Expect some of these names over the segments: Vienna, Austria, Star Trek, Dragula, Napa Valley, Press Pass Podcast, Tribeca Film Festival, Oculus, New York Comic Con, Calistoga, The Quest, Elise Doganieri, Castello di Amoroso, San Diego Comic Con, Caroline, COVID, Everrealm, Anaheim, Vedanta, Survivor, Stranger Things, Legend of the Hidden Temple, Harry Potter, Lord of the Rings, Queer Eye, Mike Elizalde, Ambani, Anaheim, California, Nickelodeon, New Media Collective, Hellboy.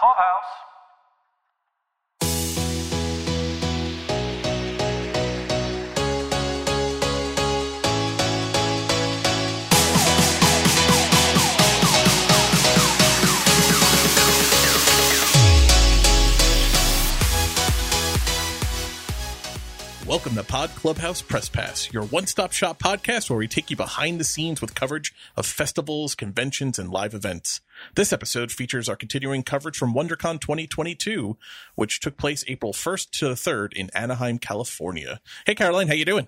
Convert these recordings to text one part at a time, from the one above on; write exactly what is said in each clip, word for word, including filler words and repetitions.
Clubhouse. Welcome to Pod Clubhouse Press Pass, your one-stop shop podcast where we take you behind the scenes with coverage of festivals, conventions, and live events. This episode features our continuing coverage from WonderCon twenty twenty-two, which took place April first to the third in Anaheim, California. Hey, Caroline, how you doing?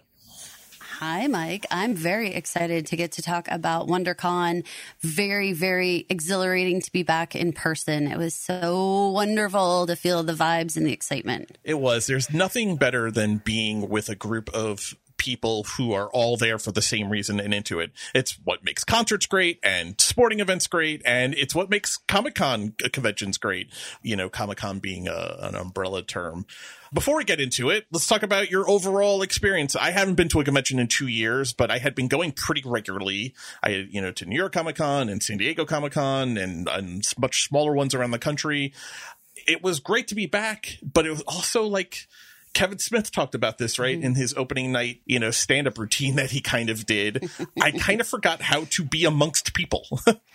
Hi, Mike. I'm very excited to get to talk about WonderCon. Very, very exhilarating to be back in person. It was so wonderful to feel the vibes and the excitement. It was. There's nothing better than being with a group of people who are all there for the same reason and into it. It's what makes concerts great and sporting events great, and it's what makes Comic-Con conventions great, you know, Comic-Con being a, an umbrella term. Before we get into it, let's talk about your overall experience. I haven't been to a convention in two years, but I had been going pretty regularly. I, you know, to New York Comic Con and San Diego Comic Con and, and much smaller ones around the country. It was great to be back, but it was also like – Kevin Smith talked about this, right, in his opening night, you know, stand-up routine that he kind of did. I kind of forgot how to be amongst people.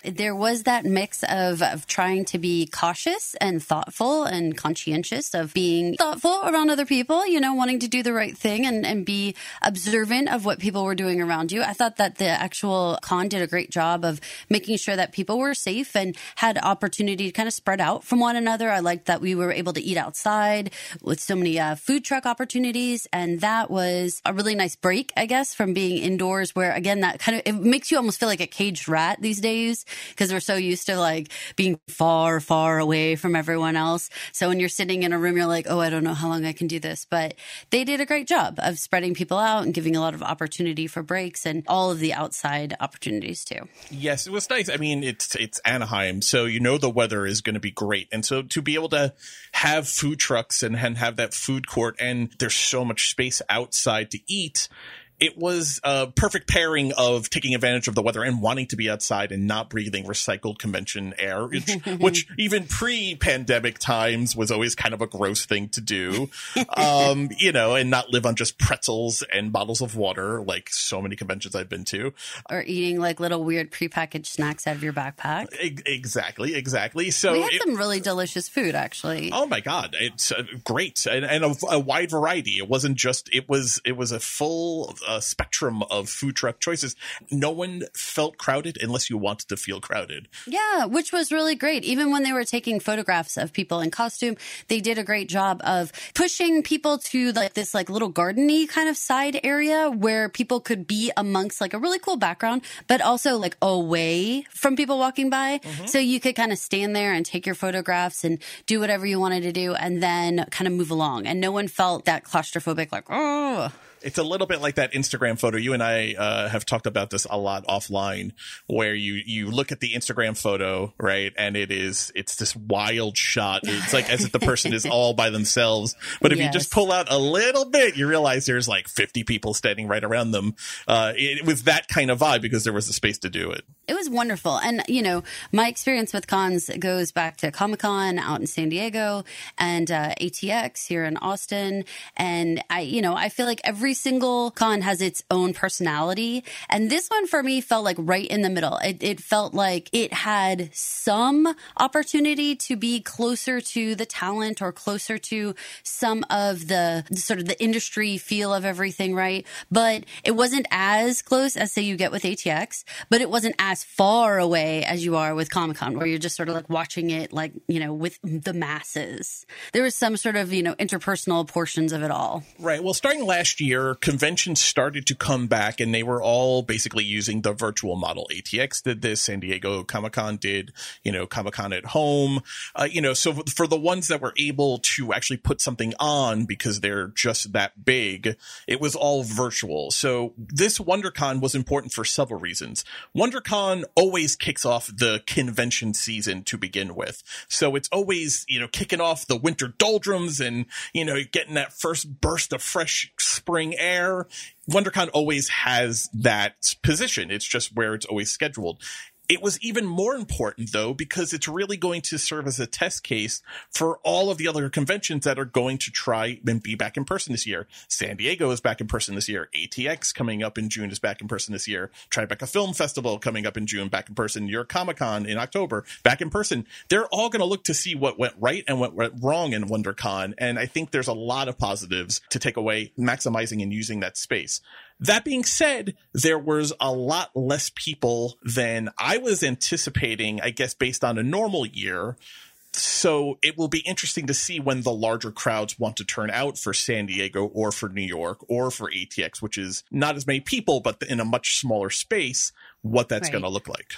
There was that mix of, of trying to be cautious and thoughtful and conscientious of being thoughtful around other people, you know, wanting to do the right thing and, and be observant of what people were doing around you. I thought that the actual con did a great job of making sure that people were safe and had opportunity to kind of spread out from one another. I liked that we were able to eat outside with so many uh, food truck opportunities. And that was a really nice break, I guess, from being indoors where, again, that kind of, it makes you almost feel like a caged rat these days because we're so used to like being far, far away from everyone else. So when you're sitting in a room, you're like, oh, I don't know how long I can do this. But they did a great job of spreading people out and giving a lot of opportunity for breaks and all of the outside opportunities too. Yes, it was nice. I mean, it's, it's Anaheim. So, you know, the weather is going to be great. And so to be able to have food trucks and, and have that food court, and there's so much space outside to eat. It was a perfect pairing of taking advantage of the weather and wanting to be outside and not breathing recycled convention air, which, which even pre-pandemic times was always kind of a gross thing to do, um, you know, and not live on just pretzels and bottles of water like so many conventions I've been to. Or eating like little weird prepackaged snacks out of your backpack. E- exactly, exactly. So we had it, some really delicious food, actually. Oh, my God. It's uh, great. And, and a, a wide variety. It wasn't just it was it was a full – a spectrum of food truck choices. No one felt crowded unless you wanted to feel crowded. Yeah, which was really great. Even when they were taking photographs of people in costume, they did a great job of pushing people to like this like little garden-y kind of side area where people could be amongst like a really cool background, but also like away from people walking by. Mm-hmm. So you could kind of stand there and take your photographs and do whatever you wanted to do and then kind of move along. And no one felt that claustrophobic like, oh. It's a little bit like that Instagram photo. You and I uh, have talked about this a lot offline where you, you look at the Instagram photo, right? And it is, it's this wild shot. It's like as if the person is all by themselves. But if yes. you just pull out a little bit, you realize there's like fifty people standing right around them. Uh, it, it was that kind of vibe because there was a space to do it. It was wonderful. And, you know, my experience with cons goes back to Comic-Con out in San Diego and uh, A T X here in Austin. And I, you know, I feel like every Every single con has its own personality. And this one for me felt like right in the middle. It, it felt like it had some opportunity to be closer to the talent or closer to some of the sort of the industry feel of everything, right? But it wasn't as close as, say, you get with A T X, but it wasn't as far away as you are with Comic-Con, where you're just sort of like watching it like, you know, with the masses. There was some sort of, you know, interpersonal portions of it all. Right. Well, starting last year, conventions started to come back and they were all basically using the virtual model. A T X did this, San Diego Comic-Con did, you know, Comic-Con at home, uh, you know, so for the ones that were able to actually put something on because they're just that big, it was all virtual. So this WonderCon was important for several reasons. WonderCon always kicks off the convention season to begin with. So it's always, you know, kicking off the winter doldrums and, you know, getting that first burst of fresh spring air. WonderCon always has that position. It's just where it's always scheduled. It was even more important, though, because it's really going to serve as a test case for all of the other conventions that are going to try and be back in person this year. San Diego is back in person this year. A T X coming up in June is back in person this year. Tribeca Film Festival coming up in June, back in person. New York Comic Con in October, back in person. They're all going to look to see what went right and what went wrong in WonderCon. And I think there's a lot of positives to take away, maximizing and using that space. That being said, there was a lot less people than I was anticipating, I guess, based on a normal year. So it will be interesting to see when the larger crowds want to turn out for San Diego or for New York or for A T X, which is not as many people, but in a much smaller space, what that's right. going to look like.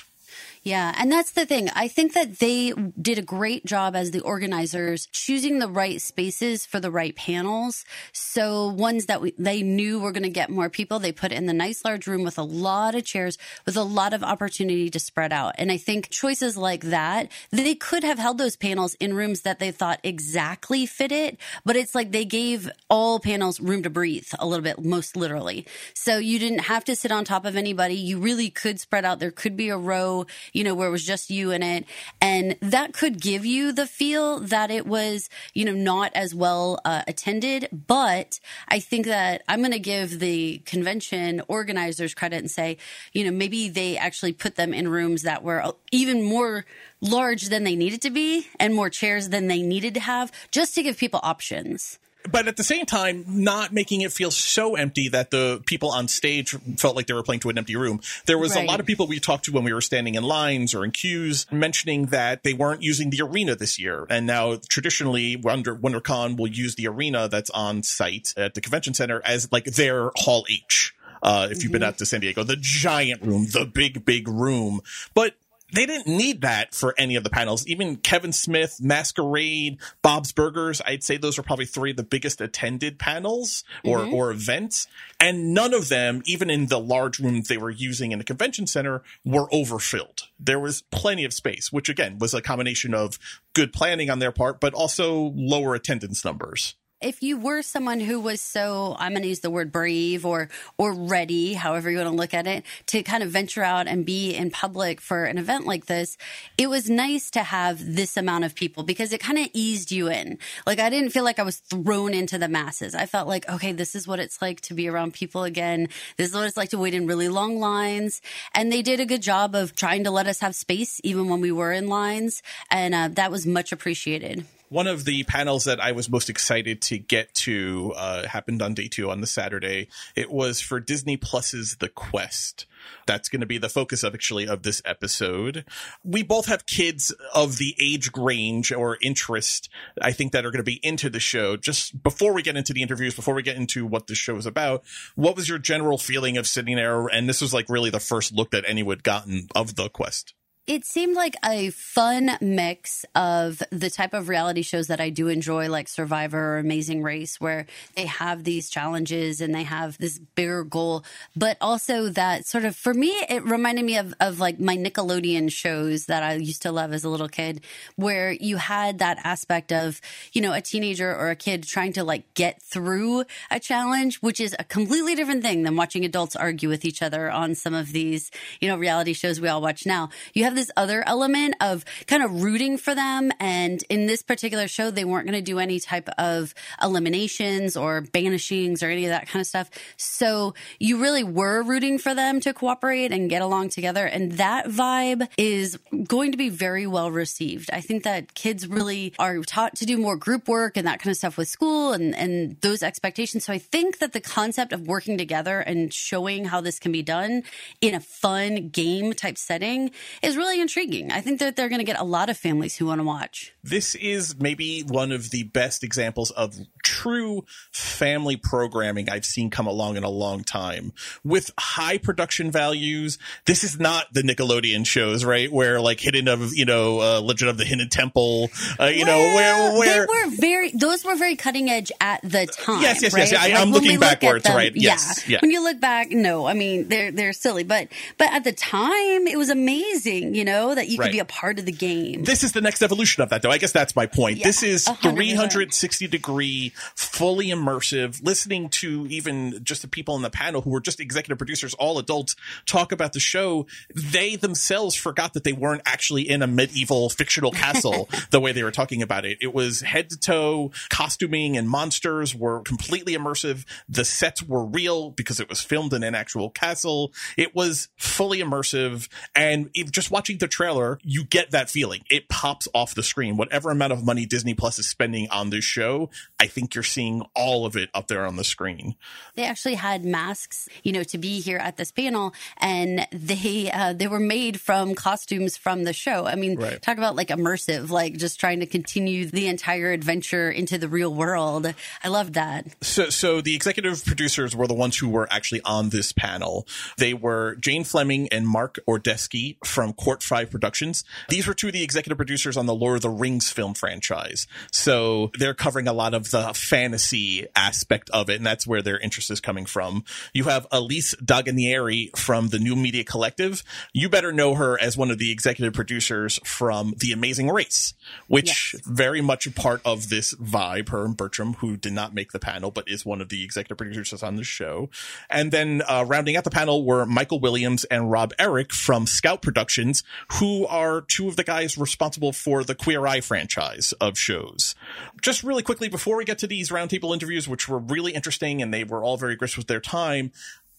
Yeah. And that's the thing. I think that they did a great job as the organizers choosing the right spaces for the right panels. So ones that we, they knew were going to get more people, they put in the nice large room with a lot of chairs, with a lot of opportunity to spread out. And I think choices like that, they could have held those panels in rooms that they thought exactly fit it. But it's like they gave all panels room to breathe a little bit, most literally. So you didn't have to sit on top of anybody. You really could spread out. There could be a row, you know, where it was just you in it. And that could give you the feel that it was, you know, not as well uh, attended. But I think that I'm going to give the convention organizers credit and say, you know, maybe they actually put them in rooms that were even more large than they needed to be and more chairs than they needed to have, just to give people options. But at the same time, not making it feel so empty that the people on stage felt like they were playing to an empty room. There was right. a lot of people we talked to when we were standing in lines or in queues mentioning that they weren't using the arena this year. And now traditionally, Wonder, WonderCon will use the arena that's on site at the convention center as like their Hall H. Uh, if mm-hmm. you've been out to San Diego, the giant room, the big, big room. But they didn't need that for any of the panels. Even Kevin Smith, Masquerade, Bob's Burgers, I'd say those are probably three of the biggest attended panels or, mm-hmm. or events. And none of them, even in the large rooms they were using in the convention center, were overfilled. There was plenty of space, which, again, was a combination of good planning on their part, but also lower attendance numbers. If you were someone who was so, I'm going to use the word brave or or ready, however you want to look at it, to kind of venture out and be in public for an event like this, it was nice to have this amount of people because it kind of eased you in. Like, I didn't feel like I was thrown into the masses. I felt like, okay, this is what it's like to be around people again. This is what it's like to wait in really long lines. And they did a good job of trying to let us have space even when we were in lines. And uh, that was much appreciated. One of the panels that I was most excited to get to uh, happened on day two on the Saturday. It was for Disney Plus's The Quest. That's going to be the focus of actually of this episode. We both have kids of the age range or interest, I think, that are going to be into the show. Just before we get into the interviews, before we get into what the show is about, what was your general feeling of sitting there? And this was like really the first look that anyone had gotten of The Quest. It seemed like a fun mix of the type of reality shows that I do enjoy, like Survivor or Amazing Race, where they have these challenges and they have this bigger goal. But also that sort of, for me, it reminded me of, of like my Nickelodeon shows that I used to love as a little kid, where you had that aspect of, you know, a teenager or a kid trying to like get through a challenge, which is a completely different thing than watching adults argue with each other on some of these, you know, reality shows we all watch now. You have this other element of kind of rooting for them. And in this particular show, they weren't going to do any type of eliminations or banishings or any of that kind of stuff. So you really were rooting for them to cooperate and get along together. And that vibe is going to be very well received. I think that kids really are taught to do more group work and that kind of stuff with school and, and those expectations. So I think that the concept of working together and showing how this can be done in a fun game type setting is really intriguing. I think that they're going to get a lot of families who want to watch. This is maybe one of the best examples of true family programming I've seen come along in a long time, with high production values. This is not the Nickelodeon shows, right? Where like hidden of, you know, uh, Legend of the Hidden Temple, uh, you well, know, where, where they were very, those were very cutting edge at the time. Yes, yes, right? yes. I, like I'm looking backwards, look them, right? Yes. Yeah. Yeah. When you look back, no, I mean, they're, they're silly, but, but at the time it was amazing. thing, you know, that you right. could be a part of the game. This is the next evolution of that, though. I guess that's my point. Yeah, this is three sixty degree, fully immersive, listening to even just the people on the panel who were just executive producers, all adults, talk about the show. They themselves forgot that they weren't actually in a medieval fictional castle the way they were talking about it. It was head to toe, costuming and monsters were completely immersive. The sets were real because it was filmed in an actual castle. It was fully immersive. And if just watching the trailer, you get that feeling. It pops off the screen. Whatever amount of money Disney Plus is spending on this show, I think you're seeing all of it up there on the screen. They actually had masks, you know, to be here at this panel, and they uh, they were made from costumes from the show. I mean, right. talk about like immersive, like just trying to continue the entire adventure into the real world. I love that. So, so the executive producers were the ones who were actually on this panel. They were Jane Fleming and Mark Ordesky from Cor-Five Productions. These were two of the executive producers on the Lord of the Rings film franchise. So they're covering a lot of the fantasy aspect of it, and that's where their interest is coming from. You have Elise Doganieri from the New Media Collective. You better know her as one of the executive producers from The Amazing Race, which yes. very much a part of this vibe. Her and Bertram, who did not make the panel, but is one of the executive producers on the show. And then uh, rounding out the panel were Michael Williams and Rob Eric from Scout Productions, who are two of the guys responsible for the Queer Eye franchise of shows. Just really quickly, before we get to these roundtable interviews, which were really interesting and they were all very gracious with their time,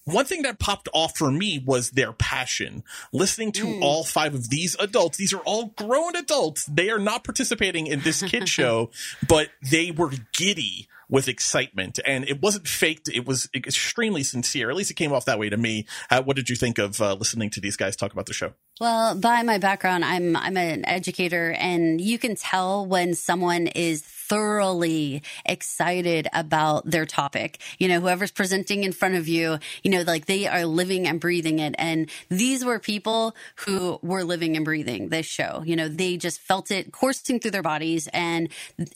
one thing that popped off for me was their passion. Listening to mm. all five of these adults, these are all grown adults. They are not participating in this kid show, but they were giddy with excitement. And it wasn't faked. It was extremely sincere. At least it came off that way to me. Uh, what did you think of uh, listening to these guys talk about the show? Well, by my background, I'm I'm an educator, and you can tell when someone is thoroughly excited about their topic. You know, whoever's presenting in front of you, you know, like they are living and breathing it. And these were people who were living and breathing this show. You know, they just felt it coursing through their bodies, and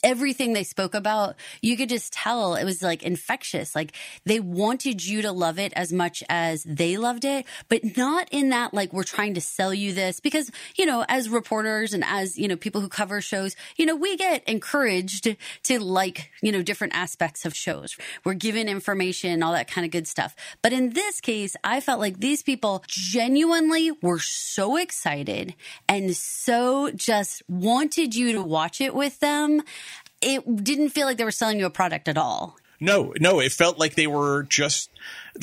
everything they spoke about, you could just tell it was like infectious. Like they wanted you to love it as much as they loved it, but not in that like we're trying to sell you this, because, you know, as reporters and as, you know, people who cover shows, you know, we get encouraged To, to like, you know, different aspects of shows. We're given information, all that kind of good stuff. But in this case, I felt like these people genuinely were so excited and so just wanted you to watch it with them. It didn't feel like they were selling you a product at all. No, no, it felt like they were just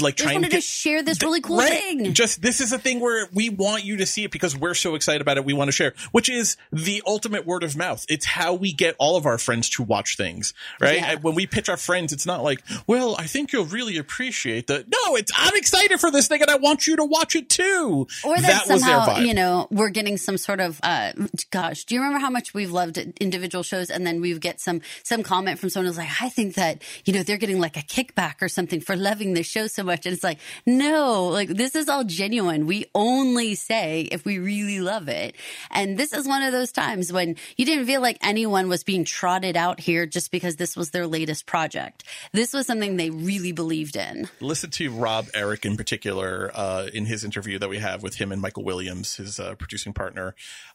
like trying wanted to, get, to share this really cool right, thing. Just this is a thing where we want you to see it because we're so excited about it. We want to share, which is the ultimate word of mouth. It's how we get all of our friends to watch things, right? Yeah. When we pitch our friends, it's not like, well, I think you'll really appreciate that. No, it's I'm excited for this thing and I want you to watch it too. Or that, that somehow, was their vibe. You know, we're getting some sort of, uh, gosh, do you remember how much we've loved individual shows? And then we get some some comment from someone who's like, I think that, you know, they're getting like a kickback or something for loving this show so much. And it's like, no, like this is all genuine. We only say if we really love it. And this is one of those times when you didn't feel like anyone was being trotted out here just because this was their latest project. This was something they really believed in. Listen to Rob Eric in particular uh, in his interview that we have with him and Michael Williams, his uh, producing partner.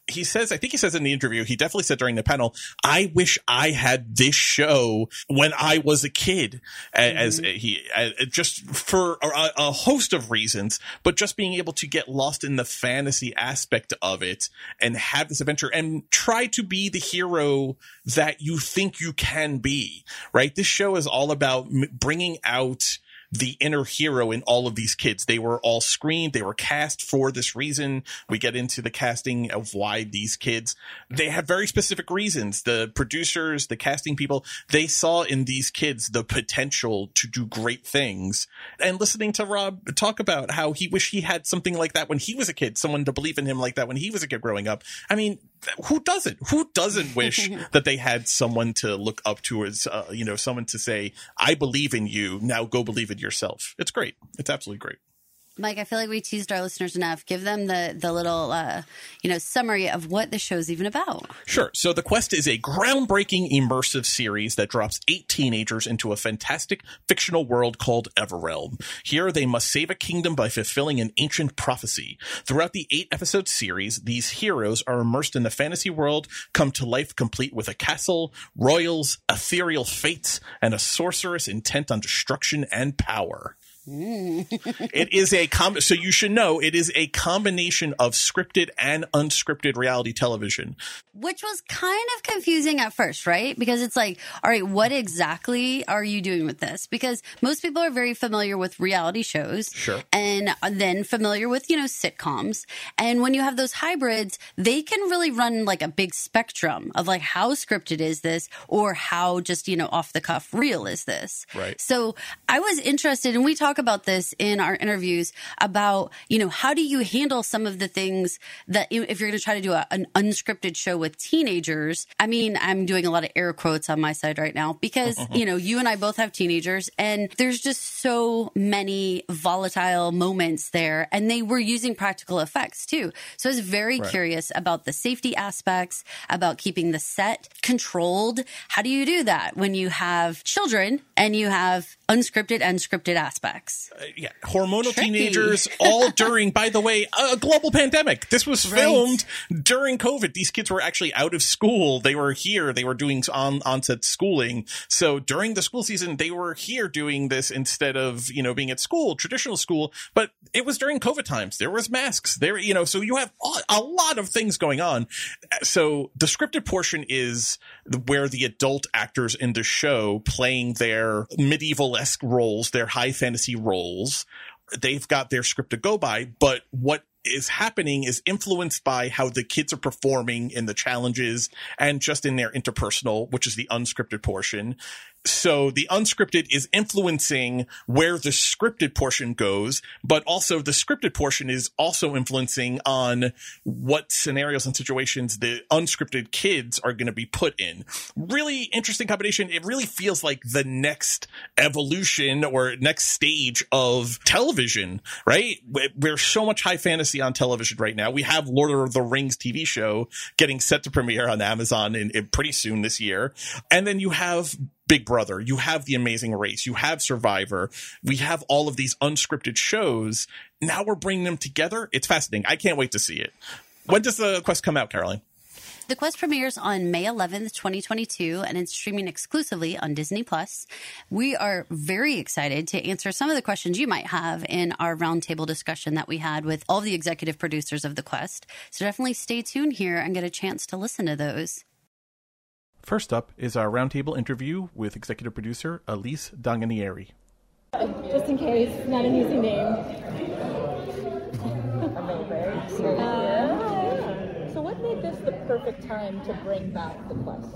He says, I think he says in the interview, he definitely said during the panel, I wish I had this show when I was a kid, mm-hmm. as he as, just for a, a host of reasons, but just being able to get lost in the fantasy aspect of it and have this adventure and try to be the hero that you think you can be, right? This show is all about bringing out the inner hero in all of these kids. They were all screened. They were cast for this reason. We get into the casting of why these kids, they have very specific reasons. The producers, the casting people, they saw in these kids the potential to do great things. And listening to Rob talk about how he wished he had something like that when he was a kid, someone to believe in him like that when he was a kid growing up. I mean, who doesn't? Who doesn't wish that they had someone to look up to as, uh, you know, someone to say, I believe in you. Now go believe in yourself. It's great. It's absolutely great. Mike, I feel like we teased our listeners enough. Give them the the little uh, you know summary of what the show's even about. Sure. So The Quest is a groundbreaking immersive series that drops eight teenagers into a fantastic fictional world called Everrealm. Here, they must save a kingdom by fulfilling an ancient prophecy. Throughout the eight-episode series, these heroes are immersed in the fantasy world, come to life complete with a castle, royals, ethereal fates, and a sorceress intent on destruction and power. It is a com- so you should know it is a combination of scripted and unscripted reality television, which was kind of confusing at first, right? Because it's like, all right, what exactly are you doing with this? Because most people are very familiar with reality shows, sure, and then familiar with you know sitcoms, and when you have those hybrids, they can really run like a big spectrum of like how scripted is this or how just you know off the cuff real is this? Right. So I was interested, and we talked about this in our interviews about, you know, how do you handle some of the things that if you're going to try to do a, an unscripted show with teenagers? I mean, I'm doing a lot of air quotes on my side right now because, you know, you and I both have teenagers and there's just so many volatile moments there. And they were using practical effects too. So I was very right. curious about the safety aspects, about keeping the set controlled. How do you do that when you have children and you have unscripted and scripted aspects? Uh, yeah, hormonal Tricky. Teenagers all during, by the way, a global pandemic. This was filmed right. during COVID. These kids were actually out of school. They were here. They were doing on onset schooling. So during the school season, they were here doing this instead of, you know, being at school, traditional school. But it was during COVID times. There was masks there, you know, so you have a lot of things going on. So the scripted portion is where the adult actors in the show playing their medieval-esque roles, their high fantasy roles, they've got their script to go by, but what is happening is influenced by how the kids are performing in the challenges and just in their interpersonal, which is the unscripted portion. So the unscripted is influencing where the scripted portion goes, but also the scripted portion is also influencing on what scenarios and situations the unscripted kids are going to be put in. Really interesting combination. It really feels like the next evolution or next stage of television, right? There's so much high fantasy on television right now. We have Lord of the Rings T V show getting set to premiere on Amazon in, in pretty soon this year. And then you have Big Brother, you have The Amazing Race, you have Survivor, we have all of these unscripted shows. Now we're bringing them together. It's fascinating. I can't wait to see it. When does The Quest come out, Caroline? The Quest premieres on May eleventh, twenty twenty-two, and it's streaming exclusively on Disney Plus. We are very excited to answer some of the questions you might have in our roundtable discussion that we had with all the executive producers of The Quest. So definitely stay tuned here and get a chance to listen to those. First up is our roundtable interview with executive producer Elise Doganieri. Just in case, not an easy name. uh, so what made this the perfect time to bring back The Quest?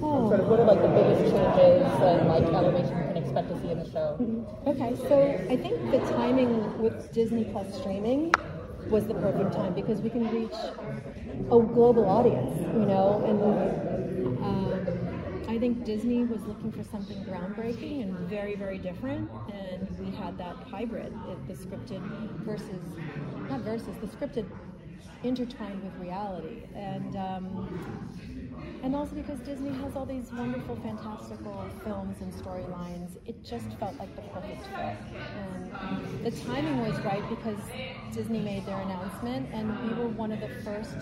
Oh. Sort of what are like the biggest changes and like elevations we can expect to see in the show? Okay, so I think the timing with Disney Plus streaming was the perfect time because we can reach a global audience, you know, and um, I think Disney was looking for something groundbreaking and very, very different, and we had that hybrid, the scripted versus, not versus, the scripted intertwined with reality, and um, and also because Disney has all these wonderful, fantastical films and storylines, it just felt like the perfect fit. And um, the timing was right because Disney made their announcement, and we were one of the first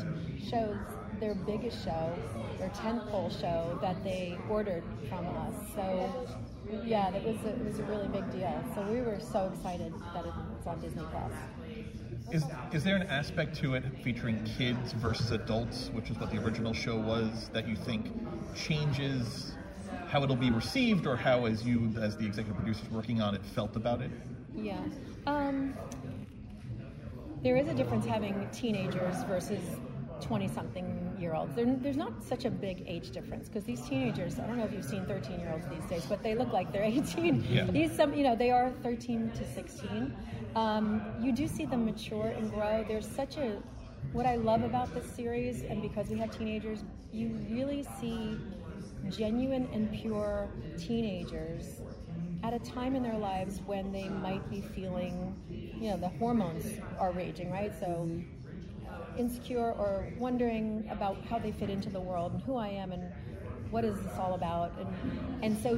shows, their biggest show, their tentpole show that they ordered from us. So yeah, that was a, it was a really big deal. So we were so excited that it was on Disney Plus. Is is there an aspect to it featuring kids versus adults, which is what the original show was, that you think changes how it'll be received or how, as you, as the executive producers working on it, felt about it? Yeah. Um, there is a difference having teenagers versus twenty-something-year-olds. There, there's not such a big age difference because these teenagers, I don't know if you've seen thirteen-year-olds these days, but they look like they're eighteen. Yeah. These, some, you know, they are thirteen to sixteen. Um, you do see them mature and grow. There's such a, what I love about this series, and because we have teenagers, you really see genuine and pure teenagers at a time in their lives when they might be feeling, you know, the hormones are raging, right? So insecure or wondering about how they fit into the world and who I am and what is this all about. And, and so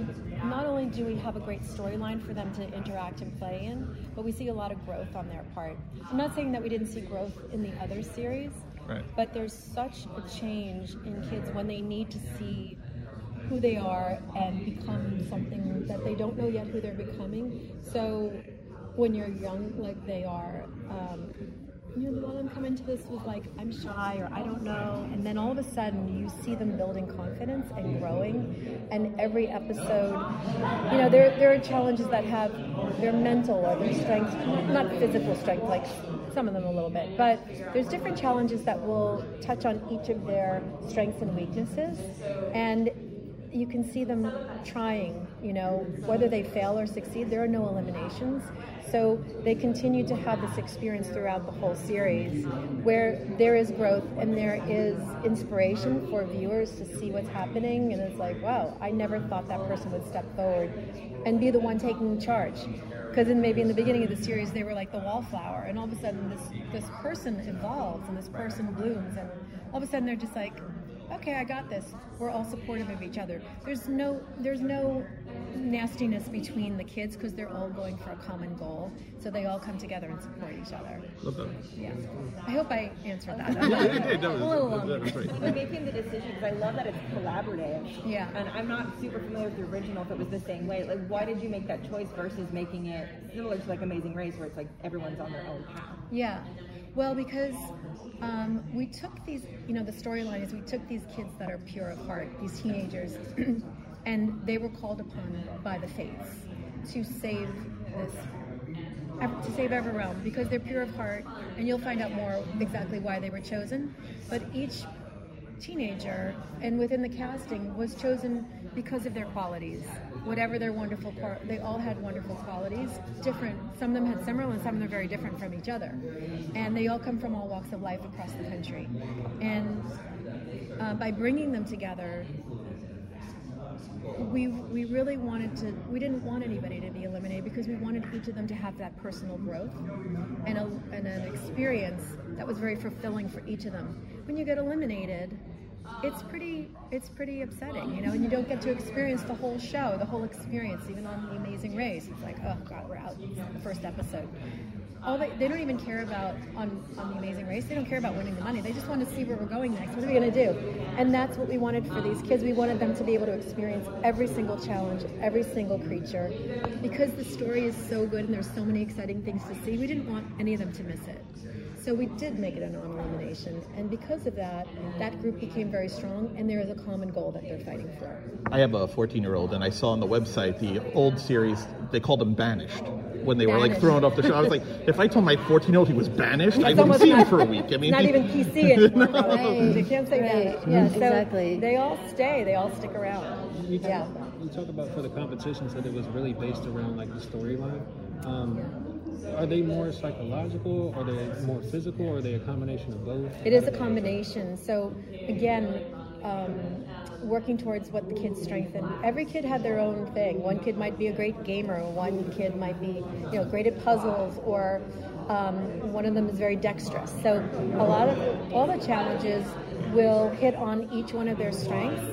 not only do we have a great storyline for them to interact and play in, but we see a lot of growth on their part. I'm not saying that we didn't see growth in the other series, right, but there's such a change in kids when they need to see who they are and become something that they don't know yet who they're becoming. So when you're young, like they are, um, you know, a lot of them come into this with like, I'm shy or I don't know. And then all of a sudden you see them building confidence and growing. And every episode, you know, there, there are challenges that have their mental or their strength, not physical strength, like some of them a little bit, but there's different challenges that will touch on each of their strengths and weaknesses. And you can see them trying, you know, whether they fail or succeed, there are no eliminations. So they continue to have this experience throughout the whole series where there is growth and there is inspiration for viewers to see what's happening. And it's like, wow, I never thought that person would step forward and be the one taking charge. Because in maybe in the beginning of the series, they were like the wallflower. And all of a sudden this, this person evolves and this person blooms. And all of a sudden they're just like, okay, I got this. We're all supportive of each other. There's no there's no nastiness between the kids because they're all going for a common goal. So they all come together and support each other. Love that. Yeah. I hope I answered that. Yeah, you did. That was, a little that, that was great. We're making the decision because I love that it's collaborative. Yeah. And I'm not super familiar with the original if it was the same way. Like, why did you make that choice versus making it similar to like Amazing Race where it's like everyone's on their own path? Yeah. Well, because um, we took these, you know, the storyline is we took these kids that are pure of heart, these teenagers, and they were called upon by the fates to save this, to save Everrealm, because they're pure of heart, and you'll find out more exactly why they were chosen. But each teenager, and within the casting, was chosen because of their qualities. Whatever their wonderful, they all had wonderful qualities, different, some of them had similar and some of them are very different from each other. And they all come from all walks of life across the country. And uh, by bringing them together, we we really wanted to, we didn't want anybody to be eliminated because we wanted each of them to have that personal growth and, a, and an experience that was very fulfilling for each of them. When you get eliminated, it's pretty it's pretty upsetting, you know, and you don't get to experience the whole show, the whole experience, even on The Amazing Race. It's like, oh God, we're out, the first episode. All they, they don't even care about, on, on The Amazing Race, they don't care about winning the money. They just want to see where we're going next. What are we going to do? And that's what we wanted for these kids. We wanted them to be able to experience every single challenge, every single creature. Because the story is so good and there's so many exciting things to see, we didn't want any of them to miss it. So we did make it a non-elimination. And because of that, that group became very strong and there is a common goal that they're fighting for. I have a fourteen-year-old and I saw on the website the old series, they called them Banished. When they banished. were like thrown off the show, I was like, if I told my fourteen-year-old he was banished, I wouldn't see him for a week. I mean, not he, even P C anymore. No. Right. You can't say right. that. Yeah, so exactly. They all stay. They all stick around. You talk, yeah. You talk about for the competitions that it was really based around like the storyline. Um, yeah. Are they more psychological? Are they more physical? Are they a combination of both? It is a combination. So again, um, working towards what the kids strengthen. Every kid had their own thing. One kid might be a great gamer. One kid might be, you know, great at puzzles, or um, one of them is very dexterous. So a lot of all the challenges will hit on each one of their strengths.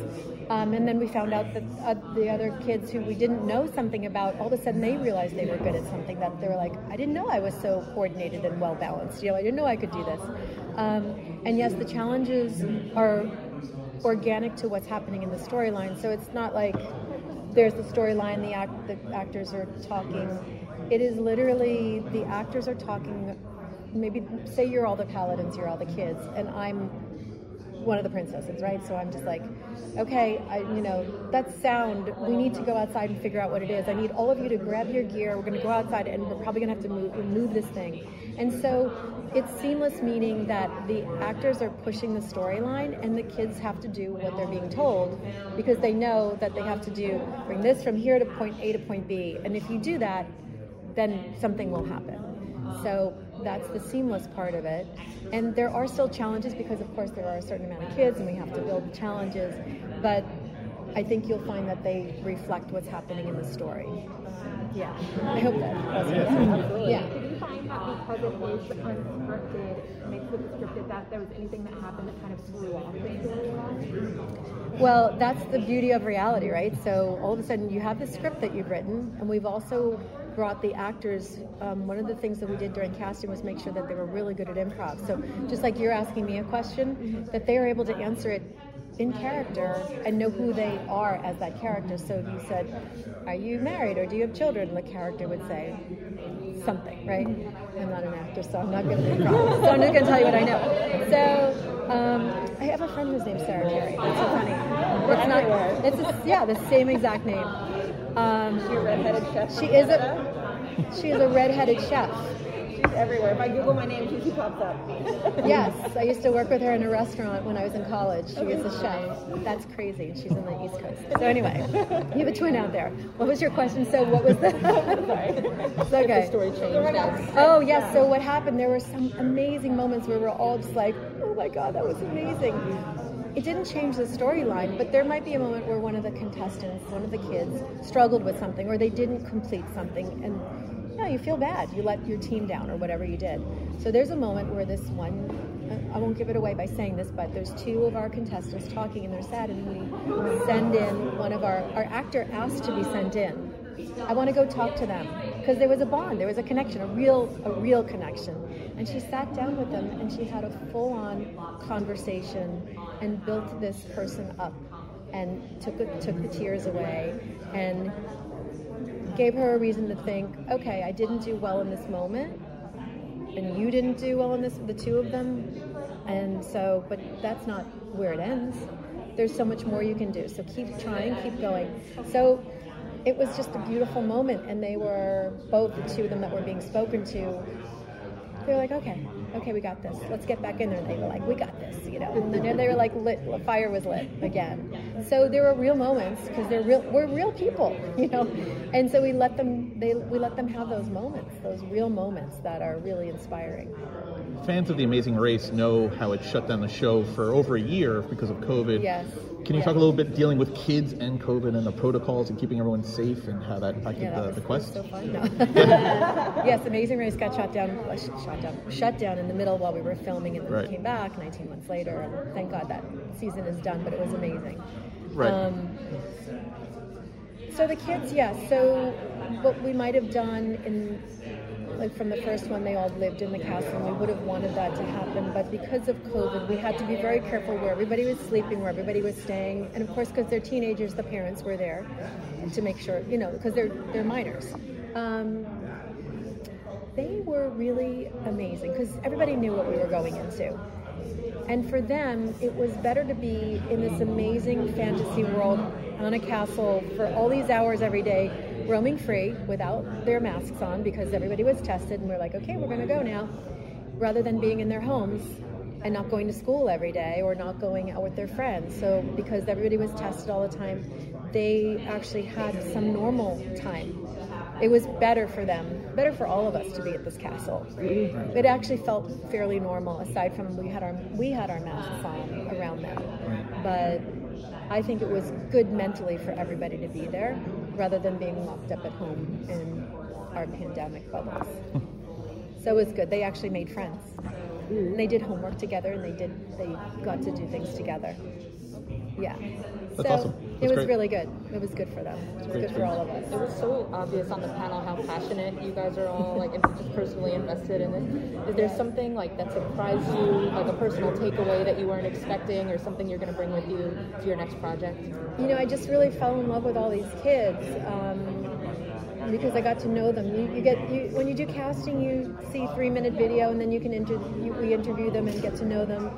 Um, and then we found out that uh, the other kids who we didn't know something about, all of a sudden they realized they were good at something that they were like, I didn't know I was so coordinated and well-balanced. You know, I didn't know I could do this. Um, and yes, the challenges are organic to what's happening in the storyline. So it's not like there's the storyline, the, act, the actors are talking. It is literally the actors are talking, maybe say you're all the paladins, you're all the kids, and I'm one of the princesses, right? So I'm just like, okay, I, you know, that sound, we need to go outside and figure out what it is. I need all of you to grab your gear. We're going to go outside and we're probably going to have to move, move this thing. And so it's seamless, meaning that the actors are pushing the storyline and the kids have to do what they're being told because they know that they have to do, bring this from here to point A to point B. And if you do that, then something will happen. So that's the seamless part of it. And there are still challenges because, of course, there are a certain amount of kids and we have to build the challenges. But I think you'll find that they reflect what's happening in the story. Yeah, I hope that. Yeah. yeah. Did you find that because it was unscripted, mixed with the scripted, that there was anything that happened that kind of threw off things? Well, that's the beauty of reality, right? So all of a sudden you have the script that you've written, and we've also brought the actors. Um, one of the things that we did during casting was make sure that they were really good at improv. So just like you're asking me a question, mm-hmm. that they are able to answer it in character and know who they are as that character. So if you said, are you married or do you have children? The character would say something, right? I'm not an actor, so I'm not going to be wrong. So I'm just going to tell you what I know. So um, I have a friend whose name's Sarah Carey. That's so funny. It's not, it's a, yeah, the same exact name. Um, is she a redheaded chef? She is a, she is a redheaded chef. Everywhere. If I Google my name, she pops up. Yes, I used to work with her in a restaurant when I was in college. She was a chef. That's crazy. She's on the East Coast. So anyway, you have a twin out there. What was your question? So what was the? Sorry. It's okay. The story changed. Oh yes. So what happened? There were some amazing moments where we were all just like, oh my god, that was amazing. It didn't change the storyline, but there might be a moment where one of the contestants, one of the kids, struggled with something, or they didn't complete something, and. No, you feel bad. You let your team down or whatever you did. So there's a moment where this one, I won't give it away by saying this, but there's two of our contestants talking and they're sad, and we send in one of our, our actor asked to be sent in. I want to go talk to them because there was a bond. There was a connection, a real, a real connection. And she sat down with them and she had a full on conversation and built this person up and took the, took the tears away and gave her a reason to think, okay, I didn't do well in this moment, and you didn't do well in this, the two of them, and so, but that's not where it ends. There's so much more you can do, so keep trying, keep going. So it was just a beautiful moment, and they were, both the two of them that were being spoken to, they were like, okay, okay, we got this. Let's get back in there. And they were like, we got this, you know. And then they were like, lit, fire was lit again. So there were real moments because they're real. We're real people, you know. And so we let them. They we let them have those moments, those real moments that are really inspiring. Fans of The Amazing Race know how it shut down the show for over a year because of COVID. Yes. Can you yes. talk a little bit dealing with kids and COVID and the protocols and keeping everyone safe and how that impacted yeah, that the, was, the quest? So fun. No. Yes, Amazing Race got shut down, shut down, shut down in the middle while we were filming, and then right. we came back nineteen months later. And thank God that season is done, but it was amazing. Right. Um, so the kids, yes. Yeah, so what we might have done in. Like from the first one, they all lived in the castle, and we would have wanted that to happen, but because of COVID, we had to be very careful where everybody was sleeping, where everybody was staying, and of course, because they're teenagers, the parents were there to make sure, you know, because they're they're minors. Um, they were really amazing because everybody knew what we were going into, and for them, it was better to be in this amazing fantasy world on a castle for all these hours every day, roaming free without their masks on because everybody was tested and we're like, okay, we're gonna go now, rather than being in their homes and not going to school every day or not going out with their friends. So because everybody was tested all the time, they actually had some normal time. It was better for them, better for all of us to be at this castle. It actually felt fairly normal aside from we had our, we had our masks on around them. But I think it was good mentally for everybody to be there, rather than being locked up at home in our pandemic bubbles. So it was good. They actually made friends. And they did homework together, and they did. They got to do things together. Yeah. That's so awesome. That's it was great. Really good. It was good for them. It was good for all of us. It was so obvious on the panel how passionate you guys are all, like, and just personally invested in it. Is there something, like, that surprised you, like a personal takeaway that you weren't expecting or something you're going to bring with you to your next project? You know, I just really fell in love with all these kids um, because I got to know them. You, you get you, when you do casting, you see three-minute video, and then you can inter you, we interview them and get to know them.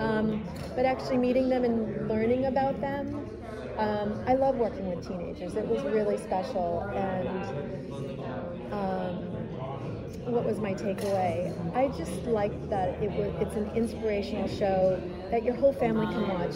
Um, but actually meeting them and learning about them, um, I love working with teenagers. It was really special. And um, what was my takeaway? I just liked that it was, it's an inspirational show that your whole family can watch.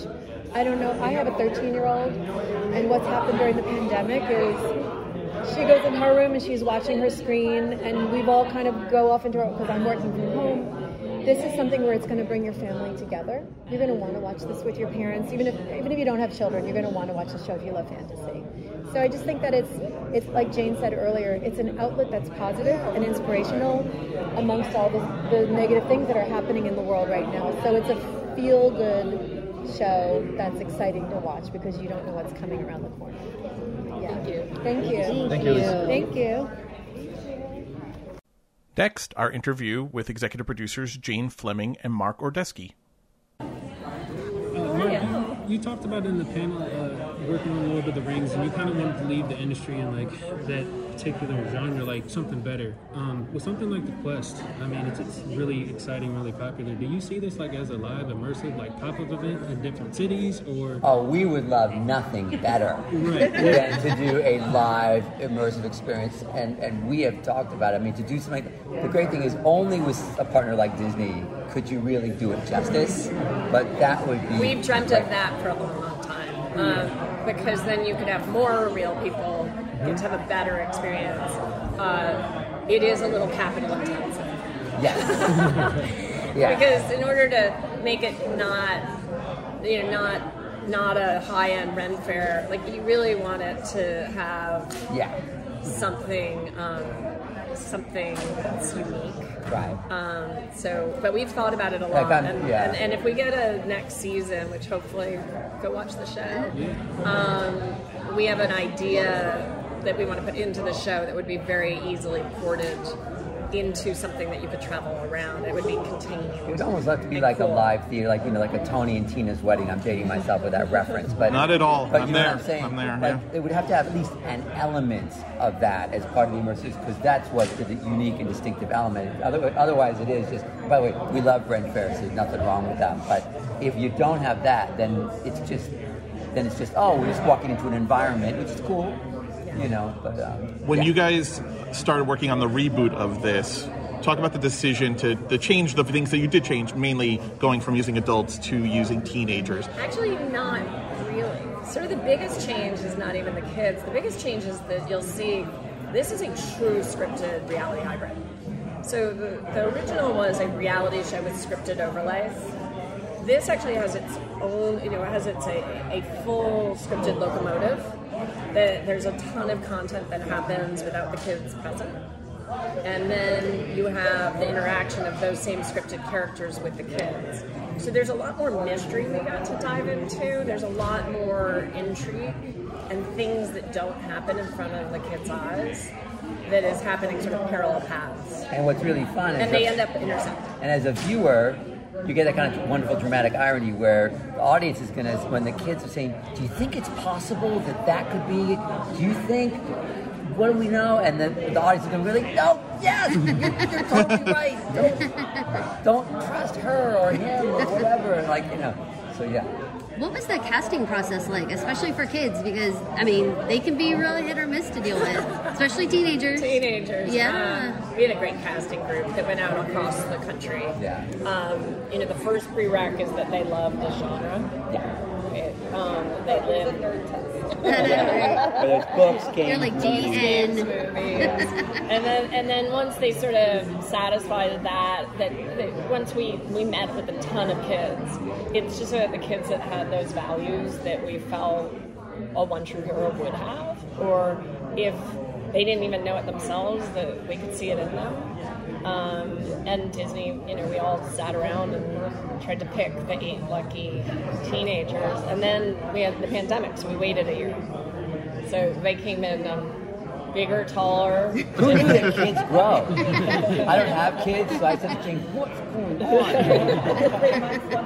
I don't know, I have a thirteen-year-old, and what's happened during the pandemic is she goes in her room and she's watching her screen, and we've all kind of go off into our, because I'm working from home. this is something where it's going to bring your family together. You're going to want to watch this with your parents, even if even if you don't have children. You're going to want to watch the show if you love fantasy. So I just think that it's it's like Jane said earlier, it's an outlet that's positive and inspirational amongst all the, the negative things that are happening in the world right now. So it's a feel-good show that's exciting to watch because you don't know what's coming around the corner. Yeah. Thank you. Thank you. Thank you. Thank you. Next, our interview with executive producers Jane Fleming and Mark Ordesky. Uh, Mark, you, you talked about in the panel uh, working on Lord of the Rings, and you kind of wanted to leave the industry and like that particular genre, like something better. Um, with something like The Quest, I mean, it's, it's really exciting, really popular. Do you see this like as a live, immersive, like pop-up event in different cities, or? Oh, we would love nothing better right. than to do a live, immersive experience, and and we have talked about it. I mean, to do something. The great thing is, only with a partner like Disney could you really do it justice. But that would be. We've dreamt like, of that for a long, long time, um, because then you could have more real people. To have a better experience. Uh, it is a little capital intensive. Yes. yeah. Because in order to make it not, you know, not not a high-end Ren fair, like you really want it to have yeah. something um, something that's unique. Right. Um, so, but we've thought about it a lot, found, and, yeah. and, and if we get a next season, which hopefully go watch the show, um, we have an idea that we want to put into the show that would be very easily ported into something that you could travel around. It would be continued. It would almost have to be like cool. a live theater, like you know, like a Tony and Tina's Wedding. I'm dating myself with that reference, but not at all. But I'm, you know there. I'm, saying? I'm there. Like, yeah. It would have to have at least an element of that as part of the immersive, because that's what's the unique and distinctive element. Otherwise, it is just. By the way, we love Brent Ferris. There's nothing wrong with that. But if you don't have that, then it's just, then it's just. Oh, we're just walking into an environment, which is cool. You know, but, um, when yeah. you guys started working on the reboot of this, talk about the decision to, to change the things that you did change, mainly going from using adults to using teenagers. Actually, not really. Sort of the biggest change is not even the kids. The biggest change is that you'll see this is a true scripted reality hybrid. So the, the original was a reality show with scripted overlays. This actually has its own, you know, it has its a, a full scripted locomotive. That there's a ton of content that happens without the kids present. And then you have the interaction of those same scripted characters with the kids. So there's a lot more mystery we got to dive into. There's a lot more intrigue and things that don't happen in front of the kids' eyes. That is happening sort of parallel paths. And what's really fun is and they end up intersecting. And as a viewer, you get that kind of wonderful dramatic irony where the audience is going to, when the kids are saying, do you think it's possible that that could be, do you think, what do we know? And then the audience is going to be like, no, yes, you're totally right. Don't, don't trust her or him or whatever. Like, you know, so yeah. What was that casting process like, especially for kids? Because, I mean, they can be really hit or miss to deal with, especially teenagers. Teenagers, yeah. Um, we had a great casting group that went out across the country. Yeah. Um, you know, the first prereq is that they love the genre. Yeah. It, um, they live nerd test. There's books, games, like games, movies. and then, and then once they sort of satisfied that, that, that once we, we met with a ton of kids, it's just that the kids that had those values that we felt a one true hero would have, or if they didn't even know it themselves, that we could see it in them. Um, and Disney, you know, we all sat around and tried to pick the eight lucky teenagers, and then we had the pandemic, so we waited a year. So they came in um, bigger, taller. Who knew that kids grow? I don't have kids, so I said to King, what's going on?